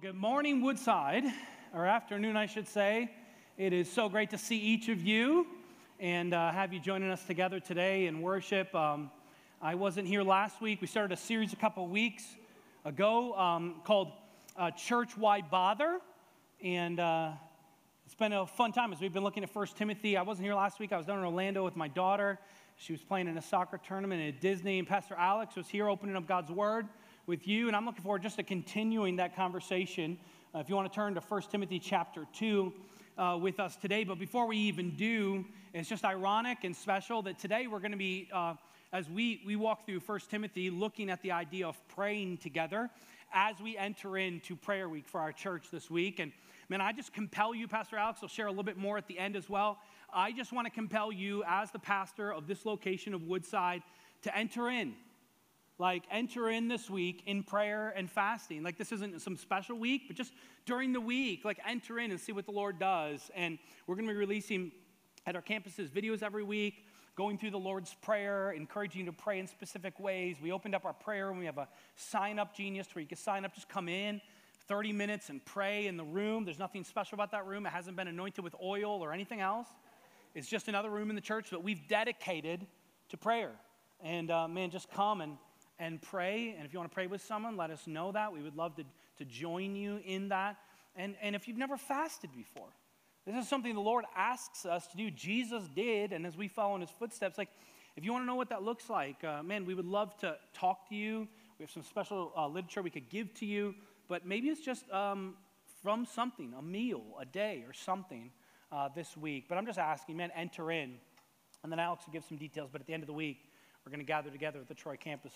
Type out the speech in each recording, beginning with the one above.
Well, good morning, Woodside, or afternoon, I should say. It is so great to see each of you and have you joining us together today in worship. I wasn't here last week. We started a series a couple weeks ago called Church, Why Bother? And it's been a fun time as we've been looking at 1 Timothy. I wasn't here last week. I was down in Orlando with my daughter. She was playing in a soccer tournament at Disney, and Pastor Alex was here opening up God's Word with you, and I'm looking forward just to continuing that conversation. If you want to turn to 1 Timothy chapter 2 with us today, but before we even do, it's just ironic and special that today we're going to be, as we walk through 1 Timothy, looking at the idea of praying together as we enter into prayer week for our church this week. And man, I just compel you, Pastor Alex will share a little bit more at the end as well. I just want to compel you as the pastor of this location of Woodside to enter in. Like, enter in this week in prayer and fasting. Like, this isn't some special week, but just during the week, like, enter in and see what the Lord does. And we're going to be releasing at our campuses videos every week, going through the Lord's Prayer, encouraging you to pray in specific ways. We opened up our prayer, and we have a sign-up genius where you can sign up, just come in 30 minutes and pray in the room. There's nothing special about that room. It hasn't been anointed with oil or anything else. It's just another room in the church that we've dedicated to prayer. And, man, just come and pray, and if you want to pray with someone, let us know that. We would love to join you in that. And if you've never fasted before, this is something the Lord asks us to do. Jesus did, and as we follow in his footsteps, like, if you want to know what that looks like, man, we would love to talk to you. We have some special literature we could give to you, but maybe it's just from something, a meal, a day, or something this week. But I'm just asking, man, enter in. And then Alex will give some details, but at the end of the week, we're going to gather together at the Troy Campus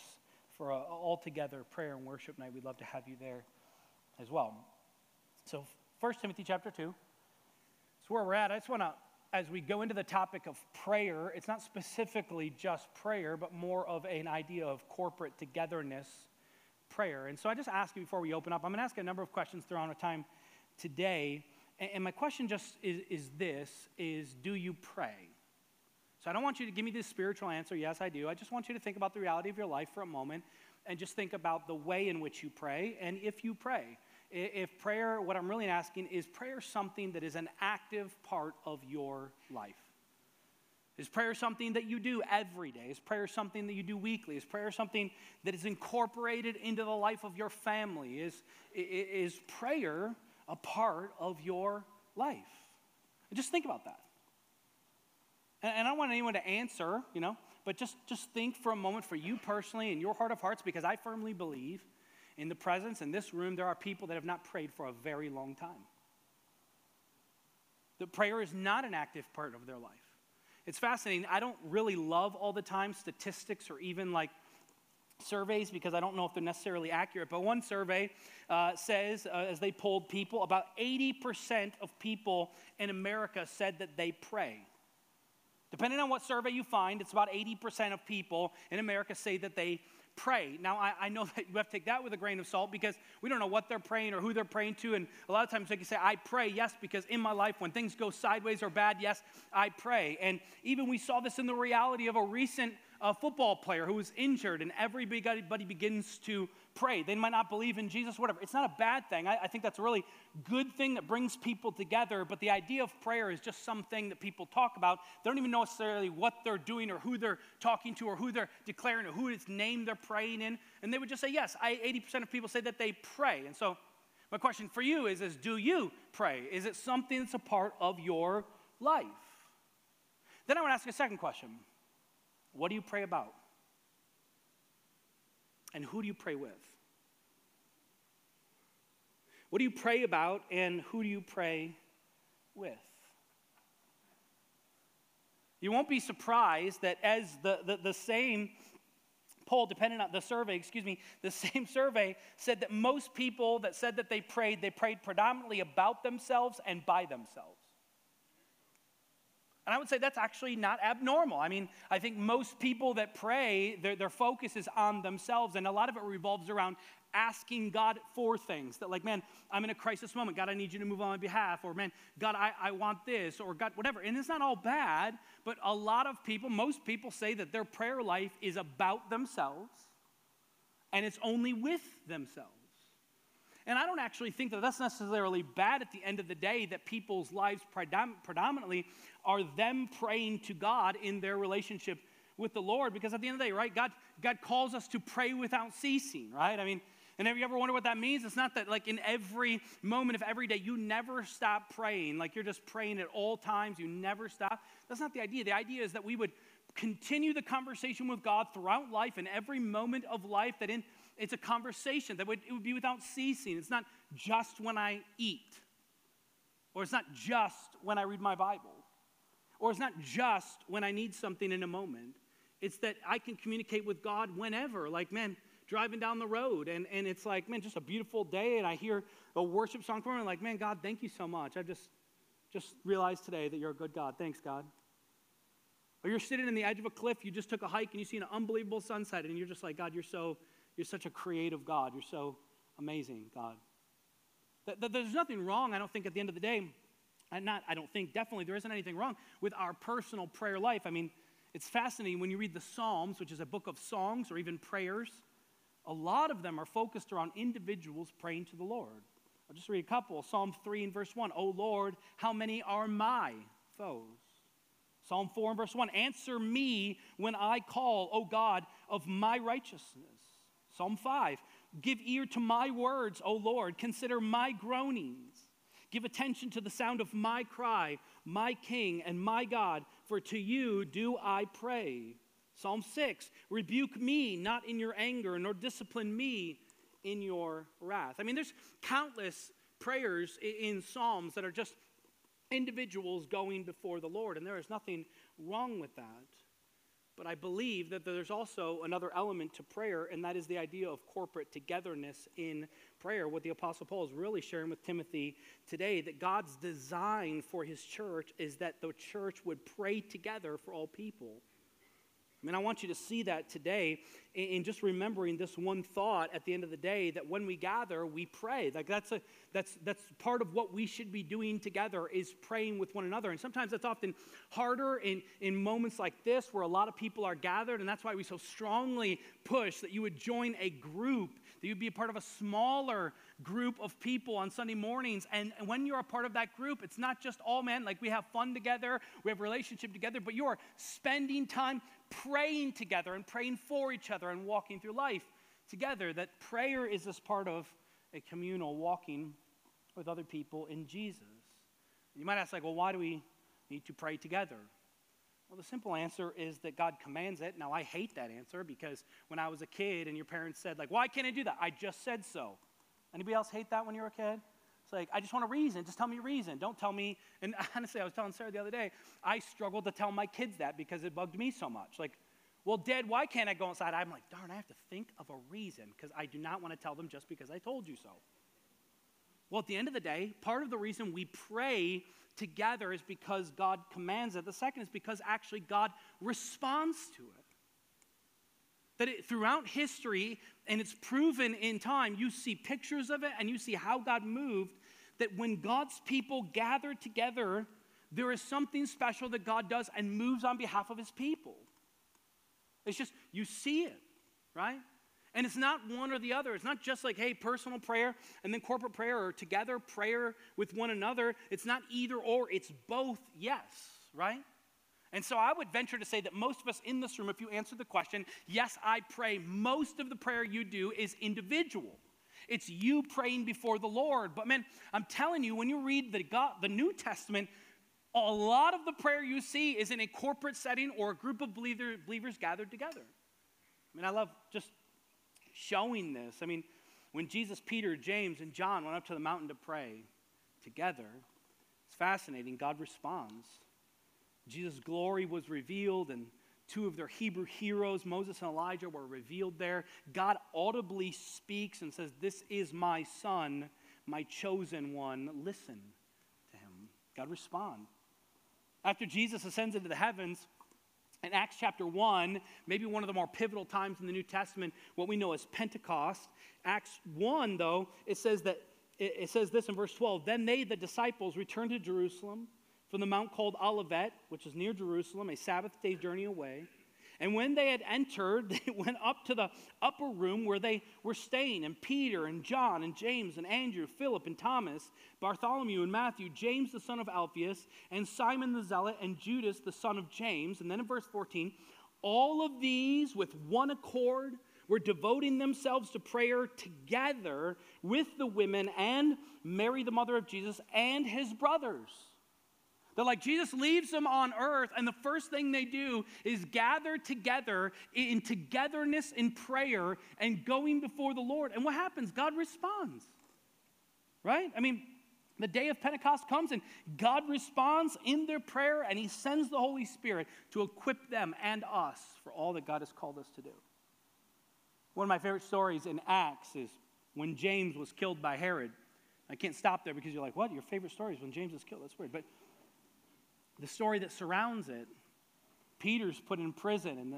for an all-together prayer and worship night. We'd love to have you there as well. So 1 Timothy chapter 2 is where we're at. I just want to, as we go into the topic of prayer, it's not specifically just prayer, but more of an idea of corporate togetherness prayer. And so I just ask you before we open up, I'm going to ask a number of questions throughout our time today. And my question just is do you pray? So I don't want you to give me this spiritual answer, yes I do. I just want you to think about the reality of your life for a moment and just think about the way in which you pray and if you pray. If prayer, what I'm really asking is prayer something that is an active part of your life? Is prayer something that you do every day? Is prayer something that you do weekly? Is prayer something that is incorporated into the life of your family? Is prayer a part of your life? Just think about that. And I don't want anyone to answer, you know, but just think for a moment for you personally in your heart of hearts, because I firmly believe in the presence in this room, there are people that have not prayed for a very long time. The prayer is not an active part of their life. It's fascinating. I don't really love all the time statistics or even like surveys because I don't know if they're necessarily accurate. But one survey says, as they polled people, about 80% of people in America said that they pray. Depending on what survey you find, it's about 80% of people in America say that they pray. Now, I know that you have to take that with a grain of salt because we don't know what they're praying or who they're praying to. And a lot of times they can say, I pray, yes, because in my life when things go sideways or bad, yes, I pray. And even we saw this in the reality of a recent football player who was injured and everybody begins to pray. They might not believe in Jesus, whatever. It's not a bad thing. I think that's a really good thing that brings people together, but the idea of prayer is just something that people talk about. They don't even know necessarily what they're doing or who they're talking to or who they're declaring or whose name they're praying in, and they would just say, yes, 80% of people say that they pray. And so my question for you is do you pray? Is it something that's a part of your life? Then I would ask a second question. What do you pray about? And who do you pray with? What do you pray about and who do you pray with? You won't be surprised that as the same poll, depending on the survey, the same survey said that most people that said that they prayed predominantly about themselves and by themselves. And I would say that's actually not abnormal. I mean, I think most people that pray, their focus is on themselves, and a lot of it revolves around asking God for things. That like, man, I'm in a crisis moment. God, I need you to move on my behalf. Or, man, God, I want this. Or, God, whatever. And it's not all bad, but a lot of people, most people say that their prayer life is about themselves, and it's only with themselves. And I don't actually think that that's necessarily bad at the end of the day, that people's lives predominantly are them praying to God in their relationship with the Lord. Because at the end of the day, right, God calls us to pray without ceasing, right? I mean, and if you ever wonder what that means, it's not that like in every moment of every day, you never stop praying. Like you're just praying at all times. You never stop. That's not the idea. The idea is that we would continue the conversation with God throughout life and every moment of life, that in it's a conversation that it would be without ceasing. It's not just when I eat, or it's not just when I read my Bible, or it's not just when I need something in a moment. It's that I can communicate with God whenever, like, man, driving down the road, and it's like, man, just a beautiful day, and I hear a worship song from, and I'm like, man, God, thank you so much. I just realized today that you're a good God. Thanks, God. Or you're sitting in the edge of a cliff, you just took a hike, and you see an unbelievable sunset, and you're just like, God, you're such a creative God. You're so amazing, God. There's nothing wrong, I don't think, at the end of the day. Definitely there isn't anything wrong with our personal prayer life. I mean, it's fascinating when you read the Psalms, which is a book of songs or even prayers. A lot of them are focused around individuals praying to the Lord. I'll just read a couple. Psalm 3 and verse 1, O Lord, how many are my foes? Psalm 4 and verse 1, answer me when I call, O God, of my righteousness. Psalm 5, give ear to my words, O Lord, consider my groanings. Give attention to the sound of my cry, my King and my God, for to you do I pray. Psalm 6, rebuke me not in your anger, nor discipline me in your wrath. I mean, there's countless prayers in Psalms that are just individuals going before the Lord, and there is nothing wrong with that. But I believe that there's also another element to prayer, and that is the idea of corporate togetherness in prayer. What the Apostle Paul is really sharing with Timothy today, that God's design for his church is that the church would pray together for all people. I mean, I want you to see that today in just remembering this one thought at the end of the day, that when we gather, we pray. Like that's part of what we should be doing together, is praying with one another. And sometimes that's often harder in moments like this where a lot of people are gathered, and that's why we so strongly push that you would join a group, that you'd be a part of a smaller group of people on Sunday mornings. And when you're a part of that group, it's not just all men, like we have fun together, we have a relationship together, but you're spending time praying together and praying for each other and walking through life together, that prayer is this part of a communal walking with other people in Jesus. You might ask, like, well, why do we need to pray together? Well, the simple answer is that God commands it. Now, I hate that answer, because when I was a kid and your parents said, like, why can't I do that? I just said so. Anybody else hate that when you were a kid? It's like, I just want a reason. Just tell me a reason. Don't tell me. And honestly, I was telling Sarah the other day, I struggled to tell my kids that because it bugged me so much. Like, well, Dad, why can't I go outside? I'm like, darn, I have to think of a reason, because I do not want to tell them just because I told you so. Well, at the end of the day, part of the reason we pray together is because God commands it. The second is because actually God responds to it. That throughout history, and it's proven in time, you see pictures of it and you see how God moved, that when God's people gather together, there is something special that God does and moves on behalf of his people. It's just, you see it, right? And it's not one or the other. It's not just like, hey, personal prayer and then corporate prayer, or together prayer with one another. It's not either or, it's both, yes, right? And so I would venture to say that most of us in this room, if you answer the question, yes, I pray, most of the prayer you do is individual. It's you praying before the Lord. But man, I'm telling you, when you read the New Testament, a lot of the prayer you see is in a corporate setting or a group of believers gathered together. I mean, I love just showing this. I mean, when Jesus, Peter, James, and John went up to the mountain to pray together, it's fascinating. God responds. Jesus' glory was revealed, and two of their Hebrew heroes, Moses and Elijah, were revealed there. God audibly speaks and says, this is my son, my chosen one. Listen to him. God responds. After Jesus ascends into the heavens, in Acts chapter 1, maybe one of the more pivotal times in the New Testament, what we know as Pentecost. Acts 1, though, it says this in verse 12, then they, the disciples, returned to Jerusalem, from the mount called Olivet, which is near Jerusalem, a Sabbath day journey away. And when they had entered, they went up to the upper room where they were staying. And Peter and John and James and Andrew, Philip and Thomas, Bartholomew and Matthew, James the son of Alphaeus, and Simon the Zealot, and Judas the son of James. And then in verse 14, all of these with one accord were devoting themselves to prayer together with the women and Mary, the mother of Jesus, and his brothers. They're like, Jesus leaves them on earth, and the first thing they do is gather together in togetherness in prayer and going before the Lord. And what happens? God responds, right? I mean, the day of Pentecost comes, and God responds in their prayer, and he sends the Holy Spirit to equip them and us for all that God has called us to do. One of my favorite stories in Acts is when James was killed by Herod. I can't stop there because you're like, what? Your favorite story is when James was killed? That's weird. But the story that surrounds it, Peter's put in prison, and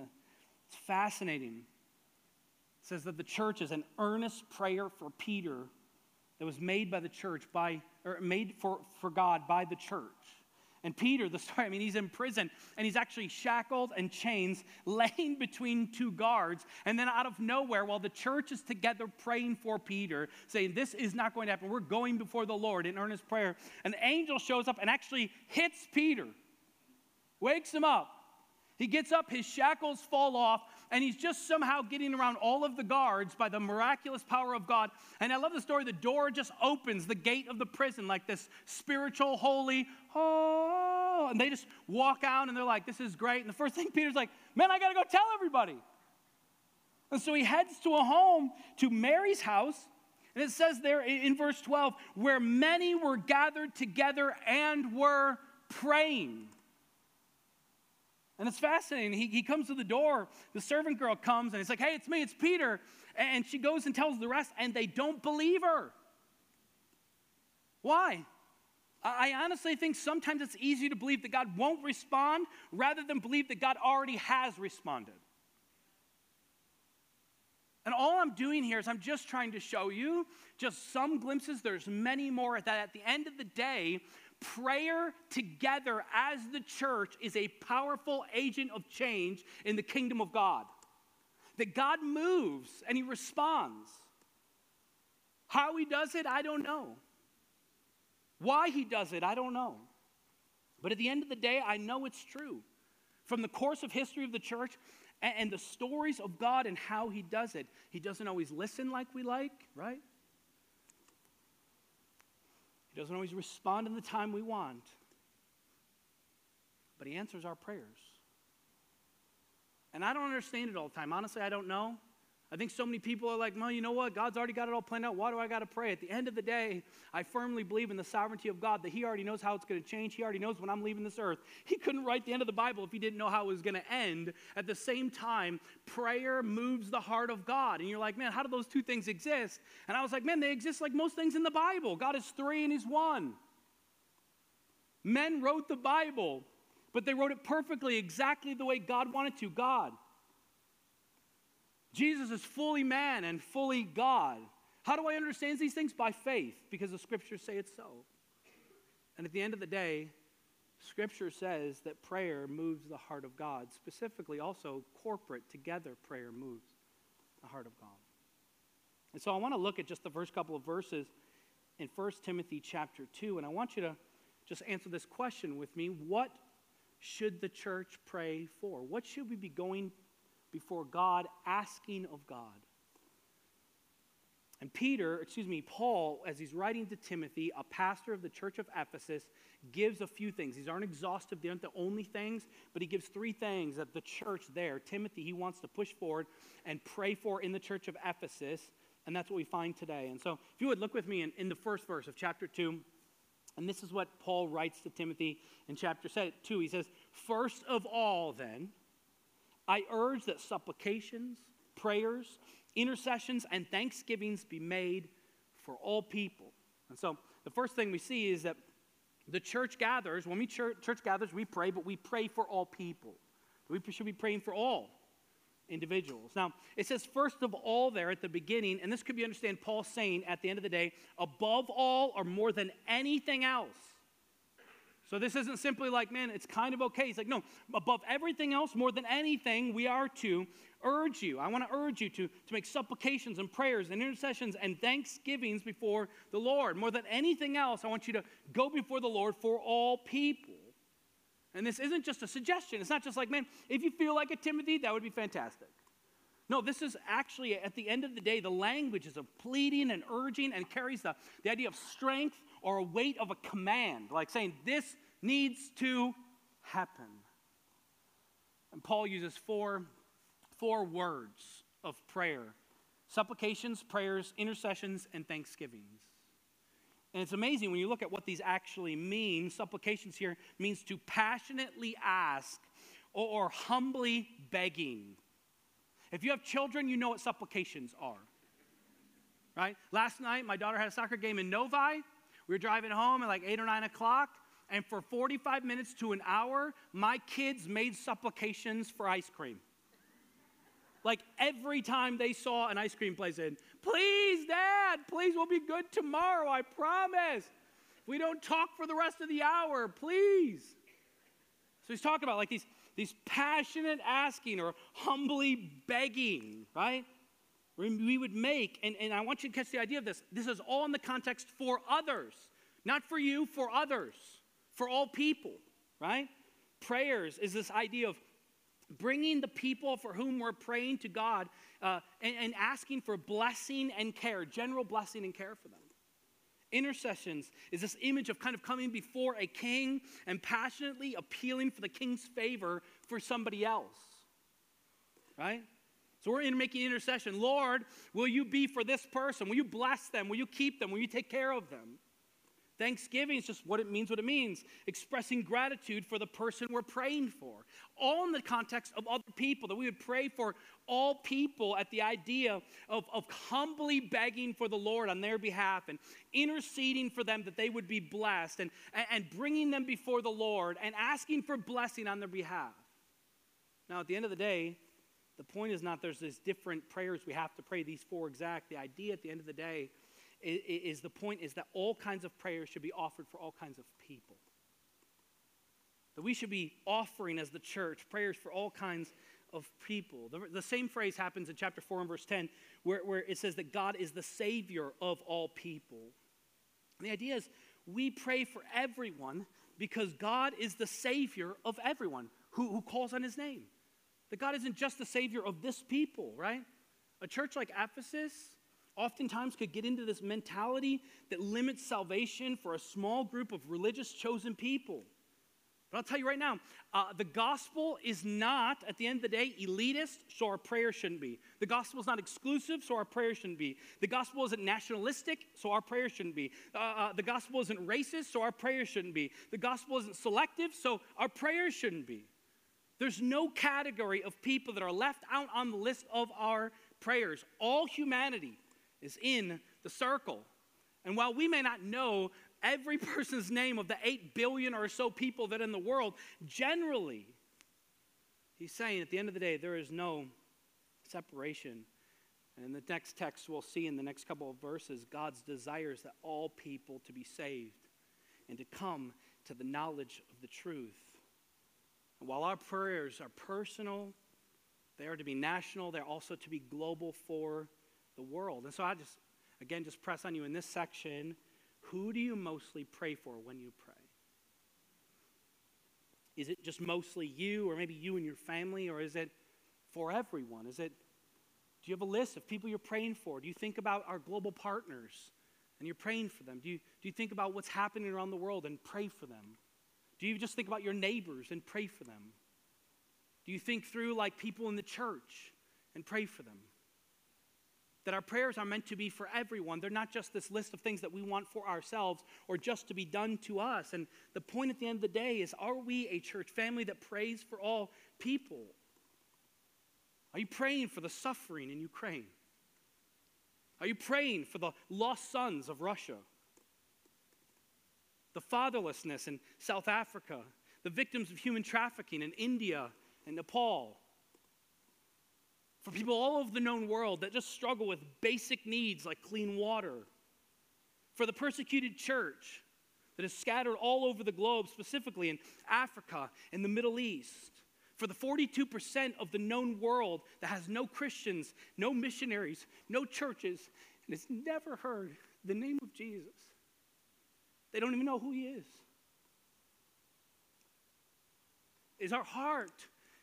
it's fascinating. It says that the church is an earnest prayer for Peter that was made by the church, made for God by the church. And Peter, the story, I mean, he's in prison, and he's actually shackled and chains, laying between two guards. And then out of nowhere, while the church is together praying for Peter, saying, this is not going to happen. We're going before the Lord in earnest prayer. An angel shows up and actually hits Peter, wakes him up. He gets up, his shackles fall off, and he's just somehow getting around all of the guards by the miraculous power of God. And I love the story. The door just opens, the gate of the prison, like this spiritual, holy, oh. And they just walk out, and they're like, this is great. And the first thing Peter's like, man, I got to go tell everybody. And so he heads to a home, to Mary's house. And it says there in verse 12, where many were gathered together and were praying. And it's fascinating. He comes to the door. The servant girl comes, and it's like, hey, it's me, it's Peter. And she goes and tells the rest, and they don't believe her. Why? I honestly think sometimes it's easier to believe that God won't respond rather than believe that God already has responded. And all I'm doing here is I'm just trying to show you just some glimpses. There's many more that at the end of the day, prayer together as the church is a powerful agent of change in the kingdom of God. That God moves and he responds. How he does it, I don't know. Why he does it, I don't know. But at the end of the day, I know it's true. From the course of history of the church and the stories of God and how he does it, he doesn't always listen like we like, right? He doesn't always respond in the time we want, but he answers our prayers. And I don't understand it all the time. Honestly, I don't know. I think so many people are like, well, you know what? God's already got it all planned out. Why do I got to pray? At the end of the day, I firmly believe in the sovereignty of God, that he already knows how it's going to change. He already knows when I'm leaving this earth. He couldn't write the end of the Bible if he didn't know how it was going to end. At the same time, prayer moves the heart of God. And you're like, man, how do those two things exist? And I was like, man, they exist like most things in the Bible. God is three and he's one. Men wrote the Bible, but they wrote it perfectly, exactly the way God wanted to. God. Jesus is fully man and fully God. How do I understand these things? By faith, because the scriptures say it's so. And at the end of the day, scripture says that prayer moves the heart of God. Specifically, also, corporate, together, prayer moves the heart of God. And so I want to look at just the first couple of verses in 1 Timothy chapter 2, and I want you to just answer this question with me. What should the church pray for? What should we be going for? Before God, asking of God. And Paul, as he's writing to Timothy, a pastor of the church of Ephesus, gives a few things. These aren't exhaustive, they aren't the only things, but he gives three things that the church there, Timothy, he wants to push forward and pray for in the church of Ephesus, and that's what we find today. And so, if you would look with me in the first verse of chapter 2, and this is what Paul writes to Timothy in chapter 2. He says, first of all, then, I urge that supplications, prayers, intercessions, and thanksgivings be made for all people. And so the first thing we see is that the church gathers. When we church gathers, we pray, but we pray for all people. We should be praying for all individuals. Now, it says first of all there at the beginning, and this could be understand Paul saying at the end of the day, above all or more than anything else. So this isn't simply like, man, it's kind of okay. He's like, no, above everything else, more than anything, we are to urge you. I want to urge you to make supplications and prayers and intercessions and thanksgivings before the Lord. More than anything else, I want you to go before the Lord for all people. And this isn't just a suggestion. It's not just like, man, if you feel like a Timothy, that would be fantastic. No, this is actually, at the end of the day, the language is of pleading and urging and carries the idea of strength or a weight of a command, like saying this needs to happen. And Paul uses four words of prayer: supplications, prayers, intercessions, and thanksgivings. And it's amazing when you look at what these actually mean. Supplications here means to passionately ask or humbly begging. If you have children, you know what supplications are, right? Last night, my daughter had a soccer game in Novi. We were driving home at like 8 or 9 o'clock, and for 45 minutes to an hour, my kids made supplications for ice cream. Like every time they saw an ice cream place in, please, Dad, please, we'll be good tomorrow, I promise. If we don't talk for the rest of the hour, please. So he's talking about like these passionate asking or humbly begging, right? We would make, and I want you to catch the idea of this. This is all in the context for others. Not for you, for others. For all people, right? Prayers is this idea of bringing the people for whom we're praying to God and asking for blessing and care, general blessing and care for them. Intercessions is this image of kind of coming before a king and passionately appealing for the king's favor for somebody else, right? So we're making intercession. Lord, will you be for this person? Will you bless them? Will you keep them? Will you take care of them? Thanksgiving is just what it means. Expressing gratitude for the person we're praying for. All in the context of other people, that we would pray for all people at the idea of humbly begging for the Lord on their behalf and interceding for them that they would be blessed and bringing them before the Lord and asking for blessing on their behalf. Now, at the end of the day, the point is not there's these different prayers we have to pray, these four exact. The idea at the end of the day is the point is that all kinds of prayers should be offered for all kinds of people. That we should be offering as the church prayers for all kinds of people. The same phrase happens in chapter 4 and verse 10 where it says that God is the Savior of all people. And the idea is we pray for everyone because God is the Savior of everyone who calls on his name. That God isn't just the Savior of this people, right? A church like Ephesus oftentimes could get into this mentality that limits salvation for a small group of religious chosen people. But I'll tell you right now, the gospel is not, at the end of the day, elitist, so our prayer shouldn't be. The gospel is not exclusive, so our prayer shouldn't be. The gospel isn't nationalistic, so our prayer shouldn't be. The gospel isn't racist, so our prayer shouldn't be. The gospel isn't selective, so our prayer shouldn't be. There's no category of people that are left out on the list of our prayers. All humanity is in the circle. And while we may not know every person's name of the 8 billion or so people that are in the world, generally, he's saying at the end of the day, there is no separation. And in the next text we'll see in the next couple of verses, God's desires that all people to be saved and to come to the knowledge of the truth. And while our prayers are personal, they are to be national, they're also to be global for the world. And so I just press on you in this section, who do you mostly pray for when you pray? Is it just mostly you, or maybe you and your family, or is it for everyone? Do you have a list of people you're praying for? Do you think about our global partners and you're praying for them? Do you think about what's happening around the world and pray for them? Do you just think about your neighbors and pray for them? Do you think through like people in the church and pray for them? That our prayers are meant to be for everyone. They're not just this list of things that we want for ourselves or just to be done to us. And the point at the end of the day is, are we a church family that prays for all people? Are you praying for the suffering in Ukraine? Are you praying for the lost sons of Russia? The fatherlessness in South Africa? The victims of human trafficking in India and Nepal? For people all over the known world that just struggle with basic needs like clean water. For the persecuted church that is scattered all over the globe, specifically in Africa and the Middle East. For the 42% of the known world that has no Christians, no missionaries, no churches, and has never heard the name of Jesus. They don't even know who he is. Is our heart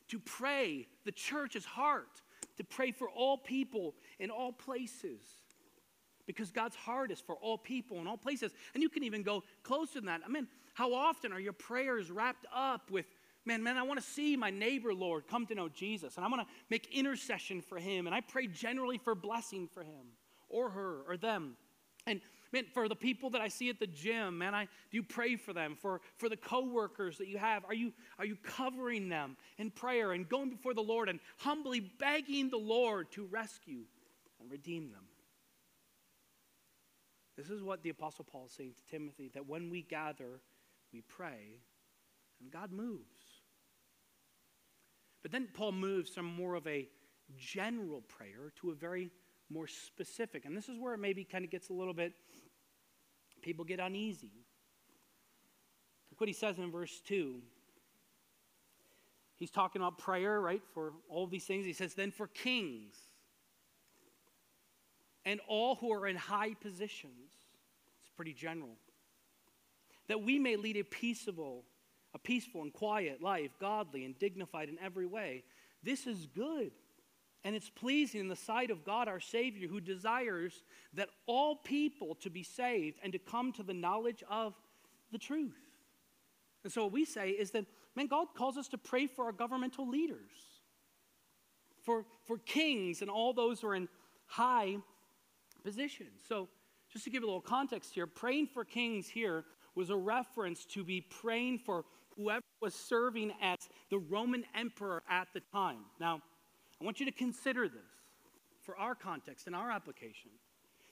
to pray, the church's heart, to pray for all people in all places. Because God's heart is for all people in all places. And you can even go closer than that. I mean, how often are your prayers wrapped up with, man, I want to see my neighbor, Lord, come to know Jesus. And I want to make intercession for him. And I pray generally for blessing for him or her or them. And man, for the people that I see at the gym, man, do you pray for them? For the coworkers that you have, are you covering them in prayer and going before the Lord and humbly begging the Lord to rescue and redeem them? This is what the Apostle Paul is saying to Timothy, that when we gather, we pray, and God moves. But then Paul moves from more of a general prayer to a very more specific. And this is where it maybe kind of gets a little bit, people get uneasy. Look what he says in verse 2. He's talking about prayer, right, for all of these things. He says, then for kings and all who are in high positions. It's pretty general. That we may lead a peaceful and quiet life, godly and dignified in every way. This is good. And it's pleasing in the sight of God our Savior, who desires that all people to be saved and to come to the knowledge of the truth. And so what we say is that, man, God calls us to pray for our governmental leaders, for kings and all those who are in high positions. So just to give you a little context here, praying for kings here was a reference to be praying for whoever was serving as the Roman emperor at the time. Now, I want you to consider this for our context and our application.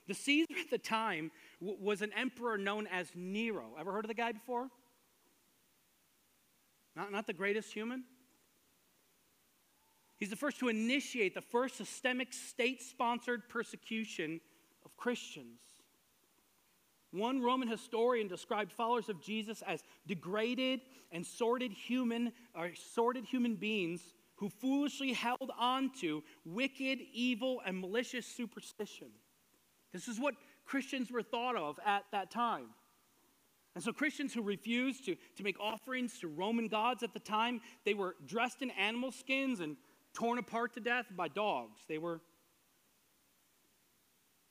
The Caesar at the time was an emperor known as Nero. Ever heard of the guy before? Not the greatest human? He's the first to initiate the first systemic state-sponsored persecution of Christians. One Roman historian described followers of Jesus as degraded and sordid human beings who foolishly held on to wicked, evil, and malicious superstition. This is what Christians were thought of at that time. And so Christians who refused to make offerings to Roman gods at the time, they were dressed in animal skins and torn apart to death by dogs. They were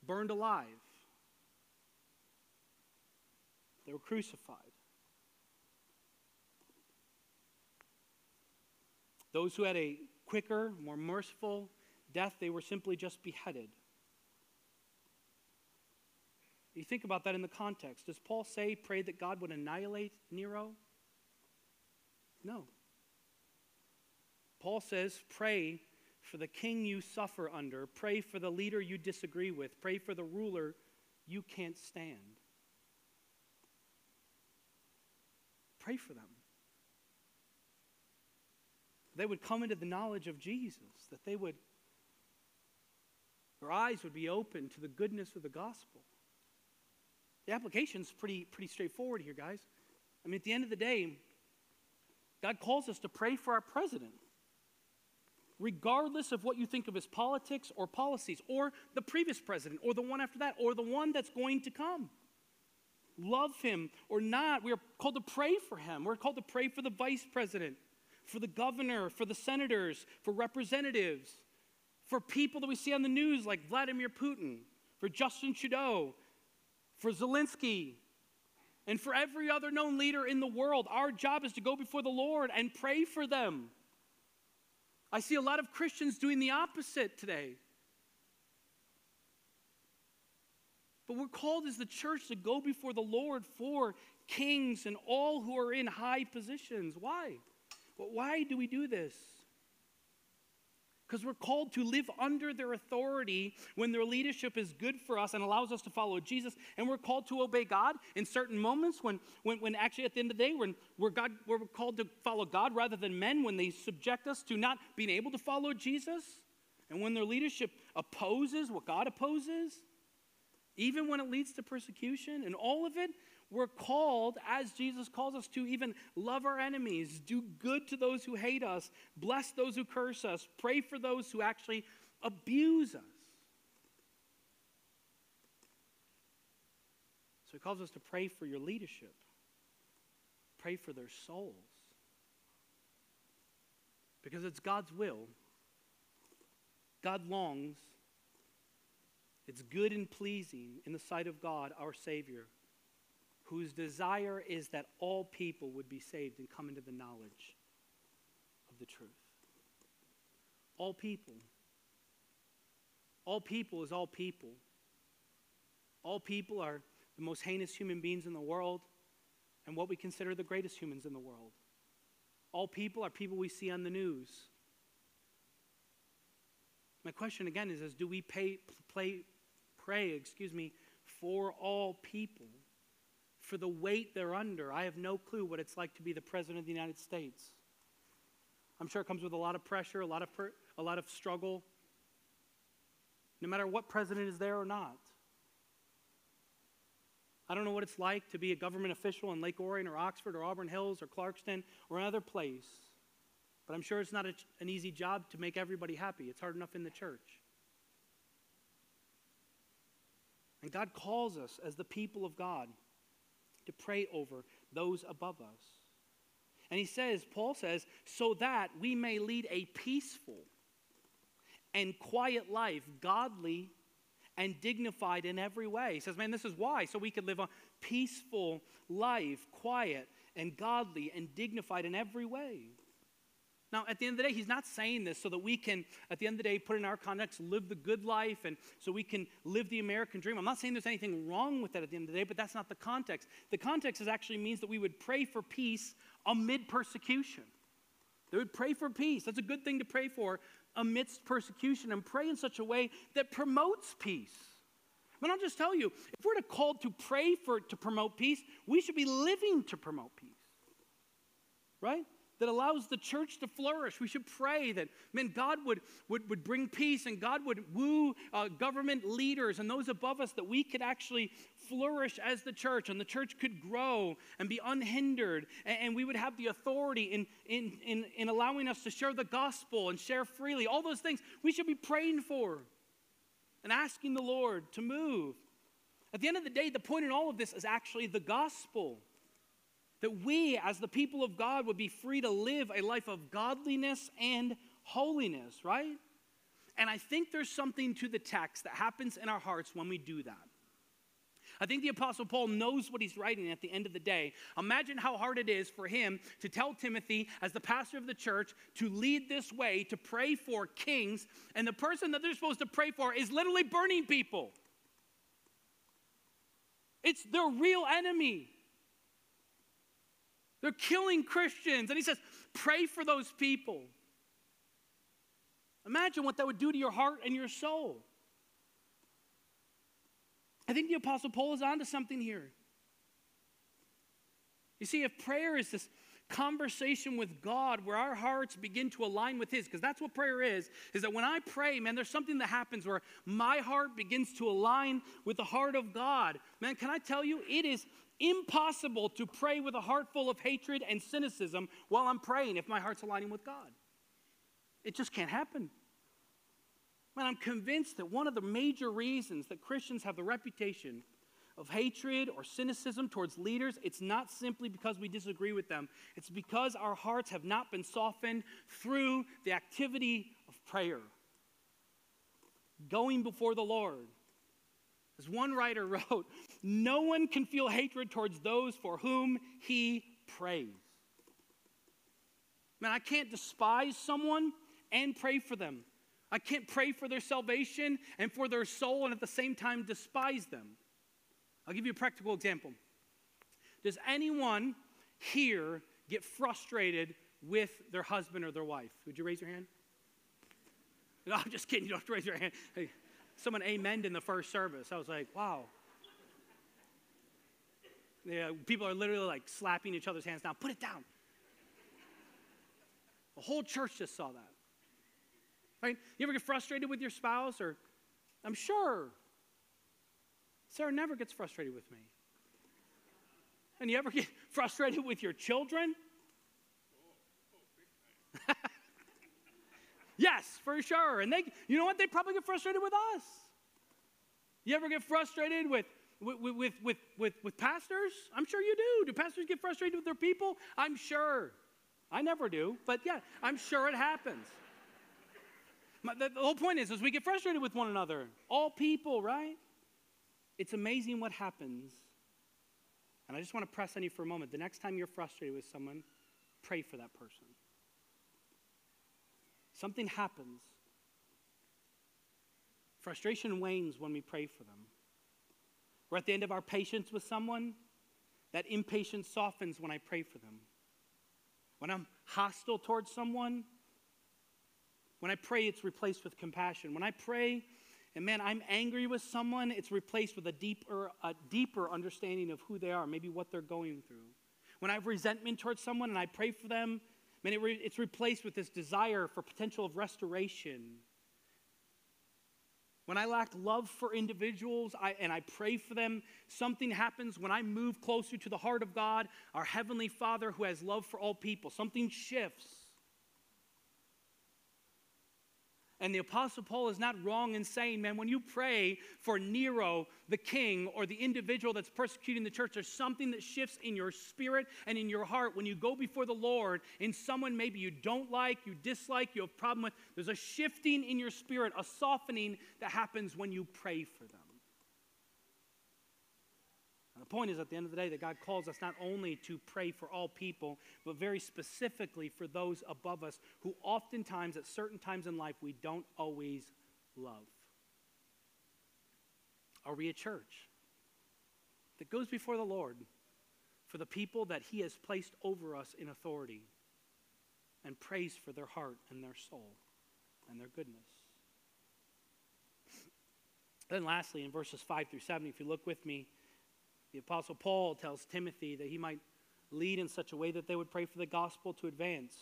burned alive. They were crucified. Those who had a quicker, more merciful death, they were simply just beheaded. You think about that in the context. Does Paul say, pray that God would annihilate Nero? No. Paul says, pray for the king you suffer under. Pray for the leader you disagree with. Pray for the ruler you can't stand. Pray for them. They would come into the knowledge of Jesus, that they would, their eyes would be open to the goodness of the gospel. The application's pretty straightforward here, guys. I mean, at the end of the day, God calls us to pray for our president, regardless of what you think of his politics or policies, or the previous president, or the one after that, or the one that's going to come. Love him or not, we are called to pray for him. We're called to pray for the vice president, for the governor, for the senators, for representatives, for people that we see on the news like Vladimir Putin, for Justin Trudeau, for Zelensky, and for every other known leader in the world. Our job is to go before the Lord and pray for them. I see a lot of Christians doing the opposite today. But we're called as the church to go before the Lord for kings and all who are in high positions. Why? Well, why do we do this? Because we're called to live under their authority when their leadership is good for us and allows us to follow Jesus. And we're called to obey God in certain moments when actually at the end of the day, we're called to follow God rather than men when they subject us to not being able to follow Jesus. And when their leadership opposes what God opposes. even when it leads to persecution and all of it, we're called, as Jesus calls us, to even love our enemies, do good to those who hate us, bless those who curse us, pray for those who actually abuse us. So he calls us to pray for your leadership, pray for their souls, because it's God's will. God longs. It's good and pleasing in the sight of God, our Savior, whose desire is that all people would be saved and come into the knowledge of the truth. All people. All people is all people. All people are the most heinous human beings in the world and what we consider the greatest humans in the world. All people are people we see on the news. My question again is, do we pray for all people? For the weight they're under. I have no clue what it's like to be the President of the United States. I'm sure it comes with a lot of pressure, a lot of struggle, no matter what president is there or not. I don't know what it's like to be a government official in Lake Orion or Oxford or Auburn Hills or Clarkston or another place, but I'm sure it's not an easy job to make everybody happy. It's hard enough in the church. And God calls us as the people of God to pray over those above us. And he says, Paul says, so that we may lead a peaceful and quiet life, godly and dignified in every way. He says, man, this is why, so we could live a peaceful life, quiet and godly and dignified in every way. Now, at the end of the day, he's not saying this so that we can, at the end of the day, put in our context, live the good life, and so we can live the American dream. I'm not saying there's anything wrong with that at the end of the day, but that's not the context. The context is actually means that we would pray for peace amid persecution. They would pray for peace. That's a good thing to pray for amidst persecution, and pray in such a way that promotes peace. But I'll just tell you, if we're called to pray to promote peace, we should be living to promote peace, right? That allows the church to flourish. We should pray that, man, God would bring peace, and God would woo government leaders and those above us, that we could actually flourish as the church, and the church could grow and be unhindered, and we would have the authority in allowing us to share the gospel and share freely. All those things we should be praying for and asking the Lord to move. At the end of the day, the point in all of this is actually the gospel. That we, as the people of God, would be free to live a life of godliness and holiness, right? And I think there's something to the text that happens in our hearts when we do that. I think the Apostle Paul knows what he's writing at the end of the day. Imagine how hard it is for him to tell Timothy, as the pastor of the church, to lead this way, to pray for kings, and the person that they're supposed to pray for is literally burning people. It's their real enemy. They're killing Christians. And he says, pray for those people. Imagine what that would do to your heart and your soul. I think the Apostle Paul is onto something here. You see, if prayer is this conversation with God where our hearts begin to align with his, because that's what prayer is that when I pray, man, there's something that happens where my heart begins to align with the heart of God. Man, can I tell you, it is impossible to pray with a heart full of hatred and cynicism while I'm praying if my heart's aligning with God. It just can't happen. Man, I'm convinced that one of the major reasons that Christians have the reputation of hatred or cynicism towards leaders, it's not simply because we disagree with them. It's because our hearts have not been softened through the activity of prayer. Going before the Lord. As one writer wrote, no one can feel hatred towards those for whom he prays. Man, I can't despise someone and pray for them. I can't pray for their salvation and for their soul and at the same time despise them. I'll give you a practical example. Does anyone here get frustrated with their husband or their wife? Would you raise your hand? No, I'm just kidding. You don't have to raise your hand. Hey. Someone amened in the first service. I was like, wow. Yeah, people are literally like slapping each other's hands down. Put it down. The whole church just saw that. Right? You ever get frustrated with your spouse? Or I'm sure. Sarah never gets frustrated with me. And you ever get frustrated with your children? Yes, for sure. And you know what? They probably get frustrated with us. You ever get frustrated with pastors? I'm sure you do. Do pastors get frustrated with their people? I'm sure. I never do, but yeah, I'm sure it happens. The whole point is we get frustrated with one another. All people, right? It's amazing what happens. And I just want to press on you for a moment. The next time you're frustrated with someone, pray for that person. Something happens. Frustration wanes when we pray for them. We're at the end of our patience with someone. That impatience softens when I pray for them. When I'm hostile towards someone, when I pray, it's replaced with compassion. When I pray, and man, I'm angry with someone, it's replaced with a deeper understanding of who they are, maybe what they're going through. When I have resentment towards someone and I pray for them, man, it's replaced with this desire for potential of restoration. When I lack love for individuals and I pray for them, something happens. When I move closer to the heart of God, our Heavenly Father who has love for all people, something shifts. And the Apostle Paul is not wrong in saying, man, when you pray for Nero, the king, or the individual that's persecuting the church, there's something that shifts in your spirit and in your heart when you go before the Lord and someone maybe you don't like, you dislike, you have a problem with. There's a shifting in your spirit, a softening that happens when you pray for them. And the point is, at the end of the day, that God calls us not only to pray for all people, but very specifically for those above us who oftentimes, at certain times in life, we don't always love. Are we a church that goes before the Lord for the people that He has placed over us in authority and prays for their heart and their soul and their goodness? Then lastly, in verses 5 through 7, if you look with me, the Apostle Paul tells Timothy that he might lead in such a way that they would pray for the gospel to advance.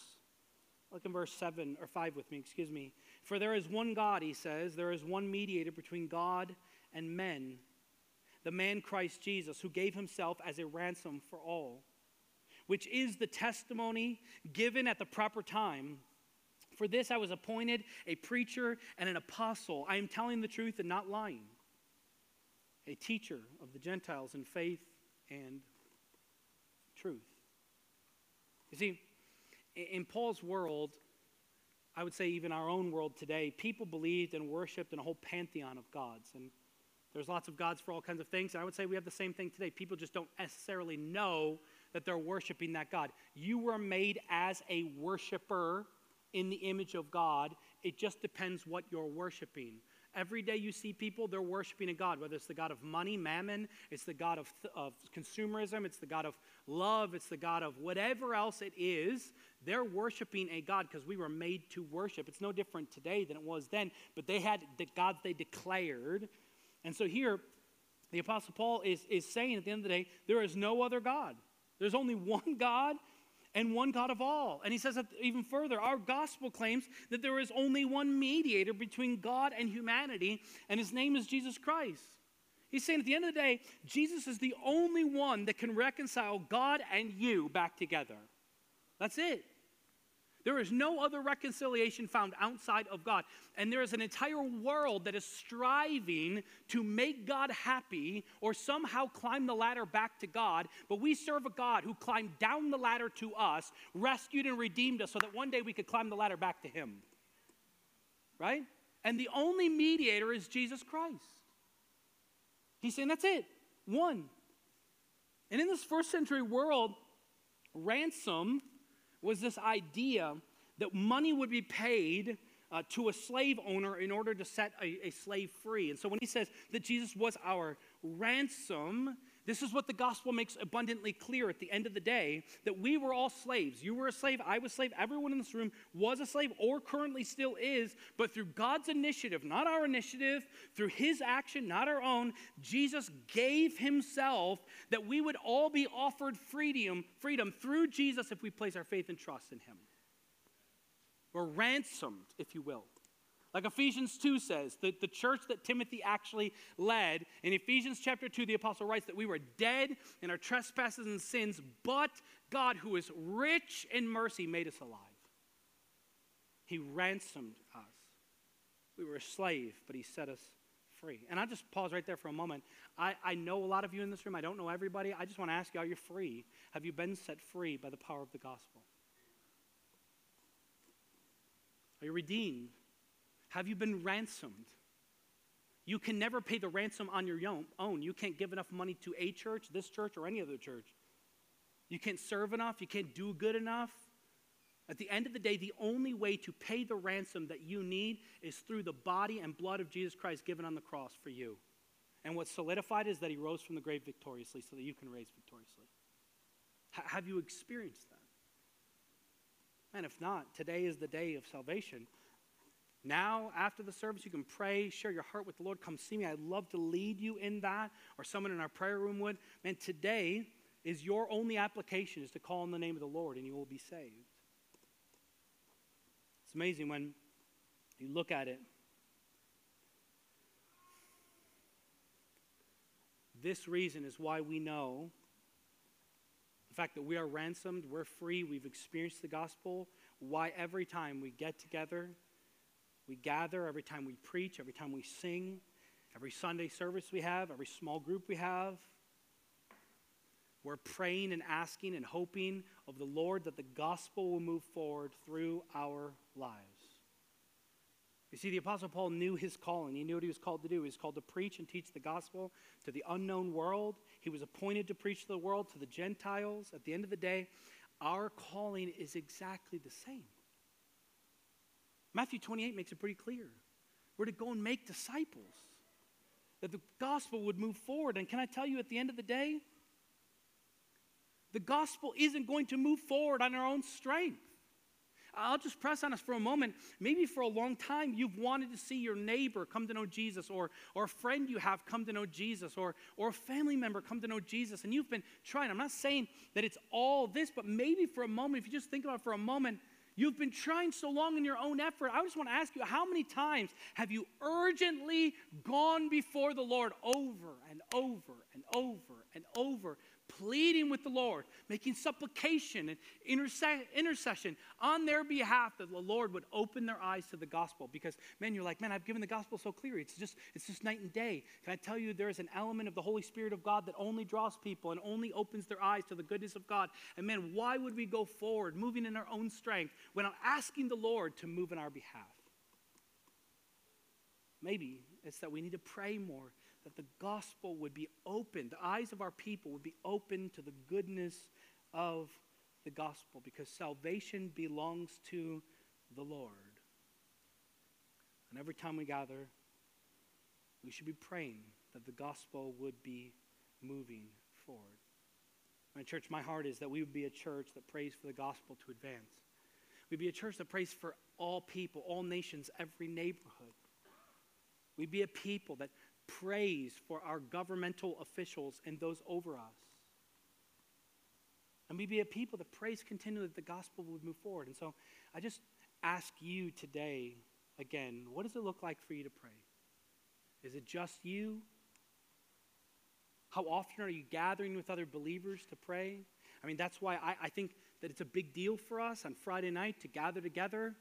Look in verse 7 or 5 with me, excuse me. For there is one God, he says, there is one mediator between God and men, the man Christ Jesus, who gave himself as a ransom for all, which is the testimony given at the proper time. For this I was appointed a preacher and an apostle. I am telling the truth and not lying. A teacher of the Gentiles in faith and truth. You see, in Paul's world, I would say even our own world today, people believed and worshipped in a whole pantheon of gods. And there's lots of gods for all kinds of things. And I would say we have the same thing today. People just don't necessarily know that they're worshiping that God. You were made as a worshiper in the image of God. It just depends what you're worshiping. Every day you see people, they're worshiping a god, whether it's the god of money, mammon, it's the god of consumerism, it's the god of love, it's the god of whatever else it is. They're worshiping a god because we were made to worship. It's no different today than it was then, but they had the gods they declared. And so here, the Apostle Paul is saying at the end of the day, there is no other god. There's only one God and one God of all. And he says that even further, our gospel claims that there is only one mediator between God and humanity, and his name is Jesus Christ. He's saying at the end of the day, Jesus is the only one that can reconcile God and you back together. That's it. There is no other reconciliation found outside of God. And there is an entire world that is striving to make God happy or somehow climb the ladder back to God. But we serve a God who climbed down the ladder to us, rescued and redeemed us so that one day we could climb the ladder back to him. Right? And the only mediator is Jesus Christ. He's saying that's it. One. And in this first century world, ransom was this idea that money would be paid to a slave owner in order to set a slave free. And so when he says that Jesus was our ransom, this is what the gospel makes abundantly clear at the end of the day, that we were all slaves. You were a slave, I was a slave, everyone in this room was a slave or currently still is, but through God's initiative, not our initiative, through his action, not our own, Jesus gave himself that we would all be offered freedom through Jesus if we place our faith and trust in him. We're ransomed, if you will. Like Ephesians 2 says, the church that Timothy actually led, in Ephesians chapter 2, the apostle writes that we were dead in our trespasses and sins, but God, who is rich in mercy, made us alive. He ransomed us. We were a slave, but he set us free. And I just pause right there for a moment. I know a lot of you in this room. I don't know everybody. I just want to ask you, are you free? Have you been set free by the power of the gospel? Are you redeemed? Have you been ransomed? You can never pay the ransom on your own. You can't give enough money to a church, this church, or any other church. You can't serve enough. You can't do good enough. At the end of the day, the only way to pay the ransom that you need is through the body and blood of Jesus Christ given on the cross for you. And what's solidified is that he rose from the grave victoriously so that you can rise victoriously. Have you experienced that? And if not, today is the day of salvation. Now, after the service, you can pray, share your heart with the Lord. Come see me. I'd love to lead you in that, or someone in our prayer room would. Man, today is your only application is to call on the name of the Lord, and you will be saved. It's amazing when you look at it. This reason is why we know the fact that we are ransomed, we're free, we've experienced the gospel, why every time we get together, we gather, every time we preach, every time we sing, every Sunday service we have, every small group we have, we're praying and asking and hoping of the Lord that the gospel will move forward through our lives. You see, the Apostle Paul knew his calling. He knew what he was called to do. He was called to preach and teach the gospel to the unknown world. He was appointed to preach to the world, to the Gentiles. At the end of the day, our calling is exactly the same. Matthew 28 makes it pretty clear. We're to go and make disciples, that the gospel would move forward. And can I tell you, at the end of the day, the gospel isn't going to move forward on our own strength. I'll just press on us for a moment. Maybe for a long time you've wanted to see your neighbor come to know Jesus, or a friend you have come to know Jesus, or a family member come to know Jesus, and you've been trying. I'm not saying that it's all this, but maybe for a moment, if you just think about it for a moment, you've been trying so long in your own effort. I just want to ask you, how many times have you urgently gone before the Lord over and over and over and over, pleading with the Lord, making supplication and intercession on their behalf, that the Lord would open their eyes to the gospel? Because, man, you're like, man, I've given the gospel so clearly. It's just night and day. Can I tell you, there is an element of the Holy Spirit of God that only draws people and only opens their eyes to the goodness of God. And, man, why would we go forward moving in our own strength when I'm asking the Lord to move in our behalf? Maybe it's that we need to pray more, that the gospel would be open, the eyes of our people would be open to the goodness of the gospel, because salvation belongs to the Lord. And every time we gather, we should be praying that the gospel would be moving forward. My church, my heart is that we would be a church that prays for the gospel to advance. We'd be a church that prays for all people, all nations, every neighborhood. We'd be a people that praise for our governmental officials and those over us. And we be a people that praise continually that the gospel would move forward. And so I just ask you today, again, what does it look like for you to pray? Is it just you? How often are you gathering with other believers to pray? I mean, that's why I think that it's a big deal for us on Friday night to gather together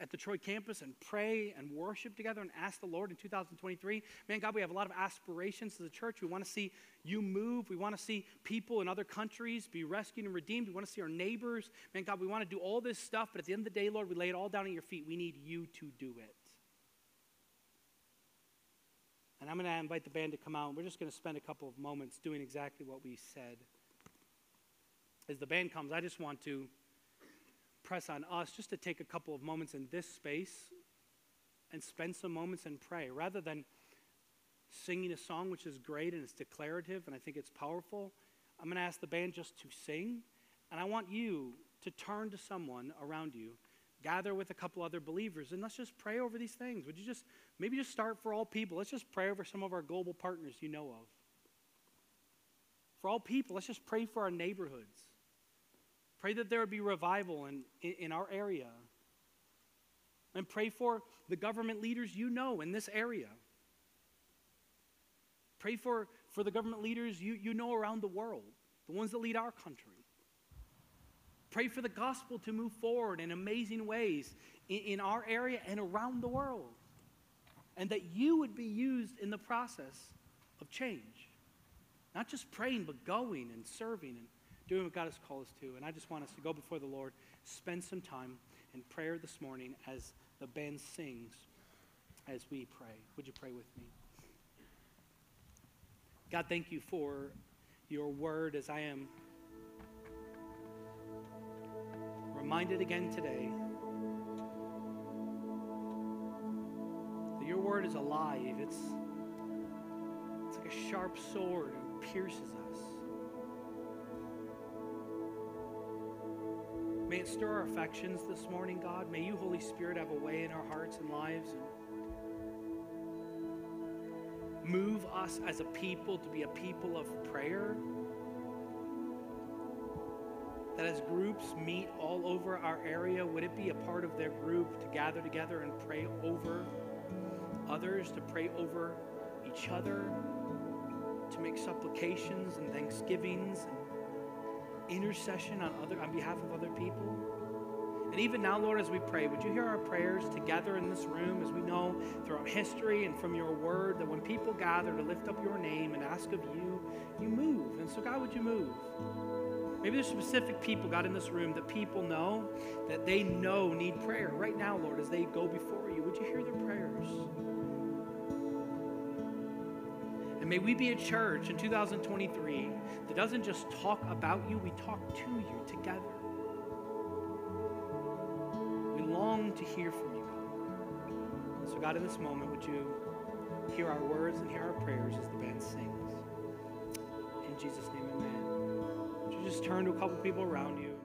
at the Troy campus and pray and worship together and ask the Lord in 2023. Man, God, we have a lot of aspirations as a church. We want to see you move. We want to see people in other countries be rescued and redeemed. We want to see our neighbors. Man, God, we want to do all this stuff, but at the end of the day, Lord, we lay it all down at your feet. We need you to do it. And I'm going to invite the band to come out. We're just going to spend a couple of moments doing exactly what we said. As the band comes, I just want to press on us just to take a couple of moments in this space and spend some moments in prayer, rather than singing a song, which is great and it's declarative and I think it's powerful. I'm going to ask the band just to sing, and I want you to turn to someone around you, gather with a couple other believers, and let's just pray over these things. Would you just maybe just start for all people? Let's just pray over some of our global partners you know of. For all people, let's just pray for our neighborhoods. Pray that there would be revival in our area. and pray for the government leaders you know in this area. Pray for the government leaders you know around the world, the ones that lead our country. Pray for the gospel to move forward in amazing ways in our area and around the world, and that you would be used in the process of change. Not just praying, but going and serving and doing what God has called us to. And I just want us to go before the Lord, spend some time in prayer this morning as the band sings, as we pray. Would you pray with me? God, thank you for your word, as I am reminded again today that your word is alive. It's like a sharp sword that pierces us. May it stir our affections this morning, God. May you, Holy Spirit, have a way in our hearts and lives, and move us as a people to be a people of prayer, that as groups meet all over our area, would it be a part of their group to gather together and pray over others, to pray over each other, to make supplications and thanksgivings and intercession on behalf of other people? And even now, Lord, as we pray, would you hear our prayers together in this room, as we know throughout history and from your word, that when people gather to lift up your name and ask of you, you move. And so, God, would you move? Maybe there's specific people, God, in this room that people know, that they know need prayer. Right now, Lord, as they go before you, would you hear their prayers? And may we be a church in 2023 that doesn't just talk about you, we talk to you together. We long to hear from you, God. So, God, in this moment, would you hear our words and hear our prayers as the band sings? In Jesus' name, amen. Just turn to a couple people around you.